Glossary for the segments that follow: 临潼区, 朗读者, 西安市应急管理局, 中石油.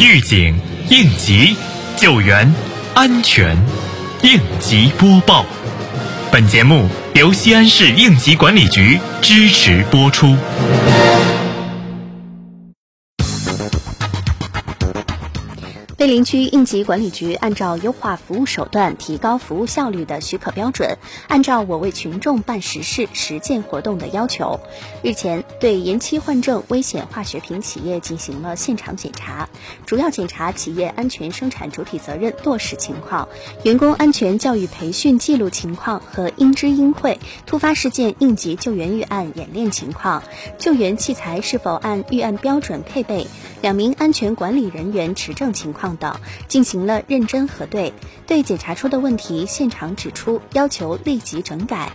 预警、应急、救援、安全，应急播报。本节目由西安市应急管理局支持播出。碑林区应急管理局按照优化服务手段、提高服务效率的许可标准，按照我为群众办实事实践活动的要求，日前对延期换证危险化学品企业进行了现场检查，主要检查企业安全生产主体责任落实情况、员工安全教育培训记录情况和应知应会突发事件应急救援预案演练情况，救援器材是否按预案标准配备，2名安全管理人员持证情况等进行了认真核对，对检查出的问题现场指出，要求立即整改，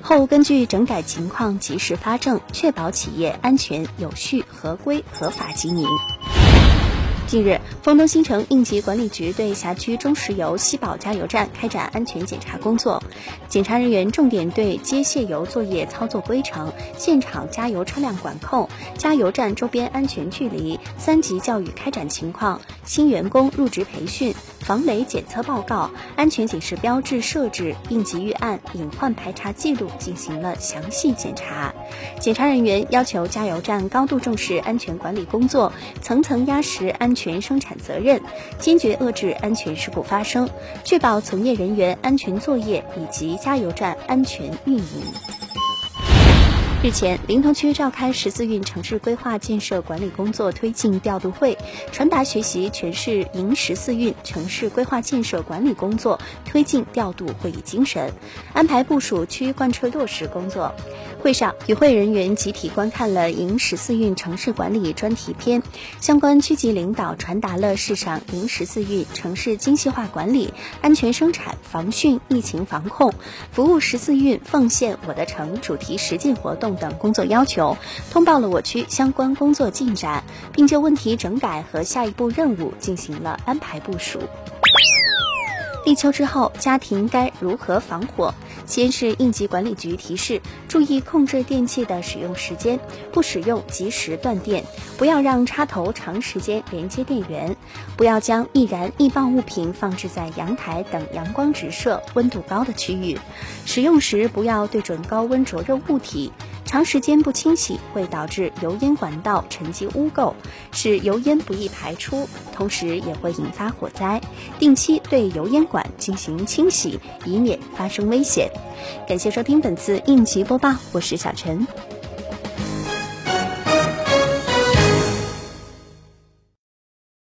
后根据整改情况及时发证，确保企业安全有序、合规、合法经营。近日，沣东新城应急管理局对辖区中石油西宝加油站开展安全检查工作，检查人员重点对接卸油作业操作规程、现场加油车辆管控、加油站周边安全距离、3级教育开展情况、新员工入职培训、防雷检测报告、安全警示标志设置、应急预案、隐患排查记录进行了详细检查。检查人员要求加油站高度重视安全管理工作，层层压实安全生产责任，坚决遏制安全事故发生，确保从业人员安全作业以及加油站安全运营。日前，临潼区召开14运城市规划建设管理工作推进调度会，传达学习全市迎14运城市规划建设管理工作推进调度会议精神，安排部署区贯彻落实工作。会上，与会人员集体观看了迎14运城市管理专题片，相关区级领导传达了市场迎14运城市精细化管理、安全生产、防汛、疫情防控、服务14运奉献我的城主题实践活动等工作要求，通报了我区相关工作进展，并就问题整改和下一步任务进行了安排部署。立秋之后，家庭该如何防火？西安市应急管理局提示，注意控制电器的使用时间，不使用及时断电，不要让插头长时间连接电源，不要将易燃易爆物品放置在阳台等阳光直射、温度高的区域，使用时不要对准高温灼热物体，长时间不清洗会导致油烟管道沉积污垢，使油烟不易排出，同时也会引发火灾。定期对油烟管进行清洗，以免发生危险。感谢收听本次应急播报，我是小陈。